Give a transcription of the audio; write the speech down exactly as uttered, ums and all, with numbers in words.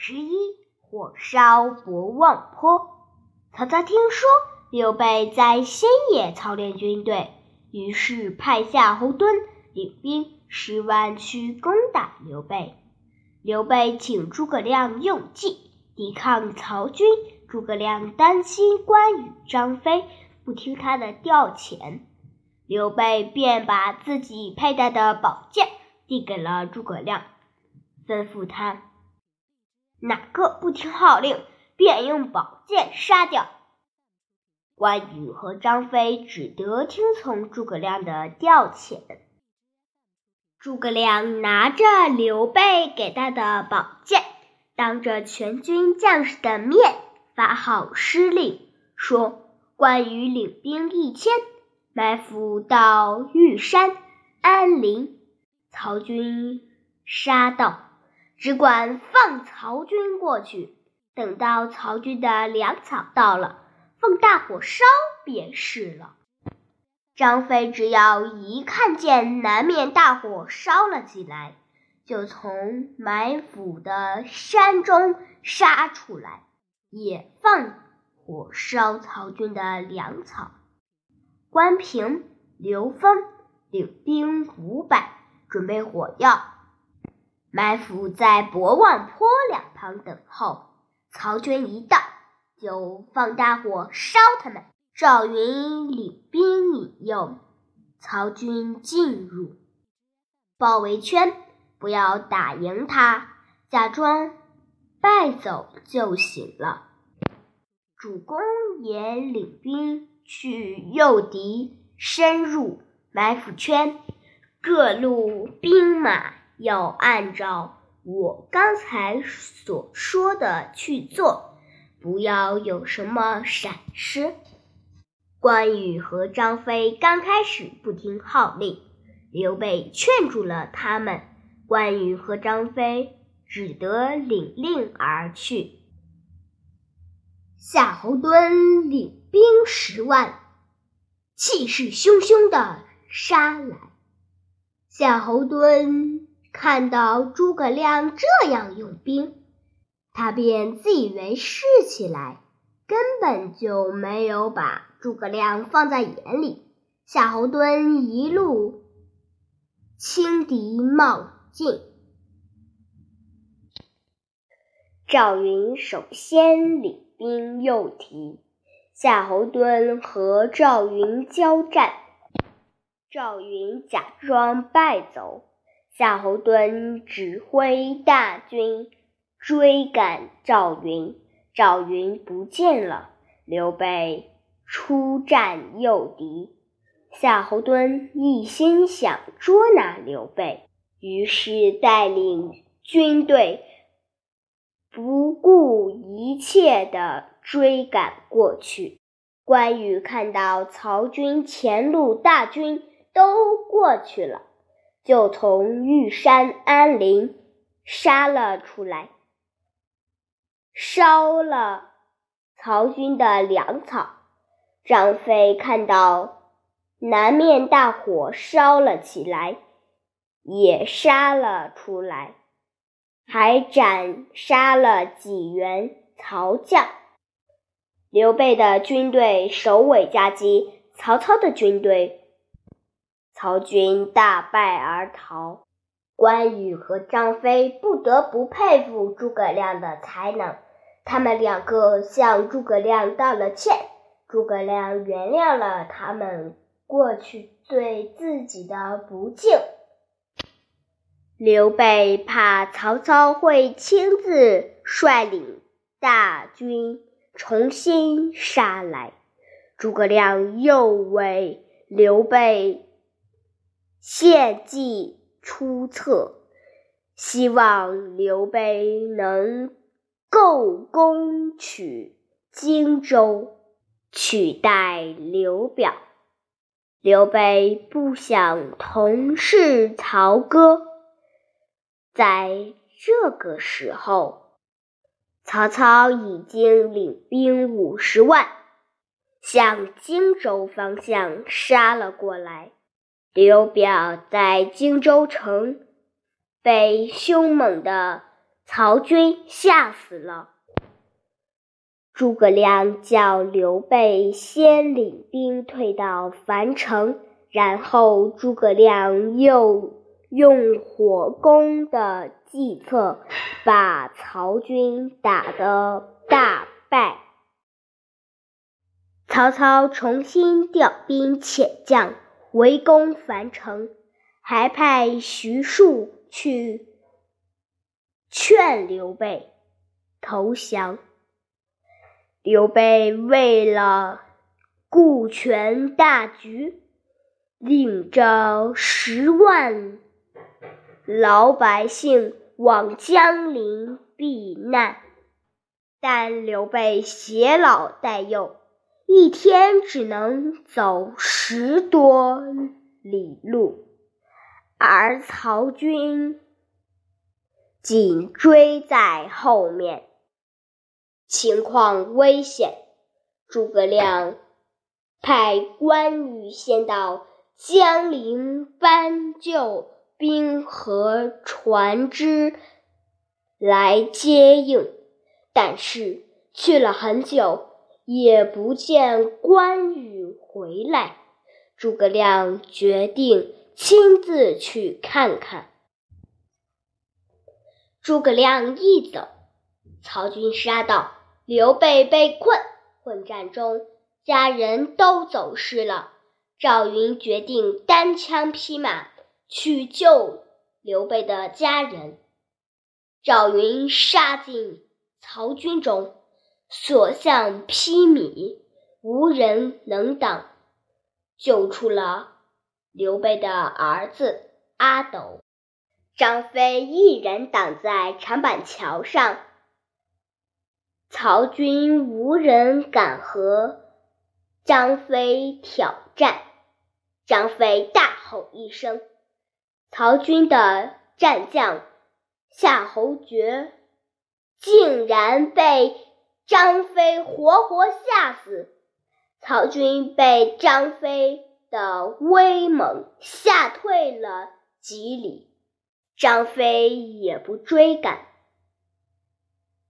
十一，火烧博望坡。曹操听说刘备在仙野操练军队，于是派下侯惇领兵十万去攻打刘备。刘备请诸葛亮用计抵抗曹军，诸葛亮担心关羽、张飞不听他的调遣，刘备便把自己佩戴的宝剑递给了诸葛亮，吩咐他哪个不听号令，便用宝剑杀掉。关羽和张飞只得听从诸葛亮的调遣。诸葛亮拿着刘备给他的宝剑，当着全军将士的面发号施令，说关羽领兵一千，埋伏到玉山、安陵，曹军杀到，只管放曹军过去，等到曹军的粮草到了，放大火烧便是了。张飞只要一看见南面大火烧了起来，就从埋伏的山中杀出来，也放火烧曹军的粮草。关平、刘封领兵五百，准备火药，埋伏在博望坡两旁等候，曹军一到就放大火烧他们。赵云领兵引诱，曹军进入包围圈，不要打赢他，假装败走就行了。主公也领兵去诱敌，深入埋伏圈，各路兵马要按照我刚才所说的去做，不要有什么闪失。关羽和张飞刚开始不听号令，刘备劝住了他们，关羽和张飞只得领令而去。夏侯惇领兵十万，气势汹汹地杀来。夏侯惇看到诸葛亮这样用兵，他便自以为是起来，根本就没有把诸葛亮放在眼里。夏侯惇一路轻敌冒进，赵云首先领兵诱敌，夏侯惇和赵云交战，赵云假装败走，夏侯惇指挥大军追赶赵云，赵云不见了，刘备出战诱敌。夏侯惇一心想捉拿刘备，于是带领军队不顾一切地追赶过去。关羽看到曹军前路大军都过去了，就从玉山、安陵杀了出来，烧了曹军的粮草。张飞看到南面大火烧了起来，也杀了出来，还斩杀了几员曹将。刘备的军队首尾夹击曹操的军队，曹军大败而逃。关羽和张飞不得不佩服诸葛亮的才能，他们两个向诸葛亮道了歉，诸葛亮原谅了他们过去对自己的不敬。刘备怕曹操会亲自率领大军重新杀来，诸葛亮又为刘备献计出策，希望刘备能够攻取荆州，取代刘表。刘备不想同是曹歌，在这个时候，曹操已经领兵五十万，向荆州方向杀了过来。刘表在荆州城被凶猛的曹军吓死了。诸葛亮叫刘备先领兵退到樊城，然后诸葛亮又用火攻的计策把曹军打得大败。曹操重新调兵遣将围攻樊城，还派徐庶去劝刘备投降。刘备为了顾全大局，领着十万老百姓往江陵避难，但刘备携老带幼，一天只能走十多里路，而曹军紧追在后面，情况危险。诸葛亮派关羽先到江陵搬救兵和船只来接应，但是去了很久也不见关羽回来。诸葛亮决定亲自去看看。诸葛亮一走，曹军杀到，刘备被困，混战中家人都走失了。赵云决定单枪匹马去救刘备的家人。赵云杀进曹军中，所向披靡，无人能挡，救出了刘备的儿子阿斗。张飞一人挡在长板桥上，曹军无人敢和张飞挑战。张飞大吼一声，曹军的战将夏侯厥竟然被张飞活活吓死。曹军被张飞的威猛吓退了几里，张飞也不追赶，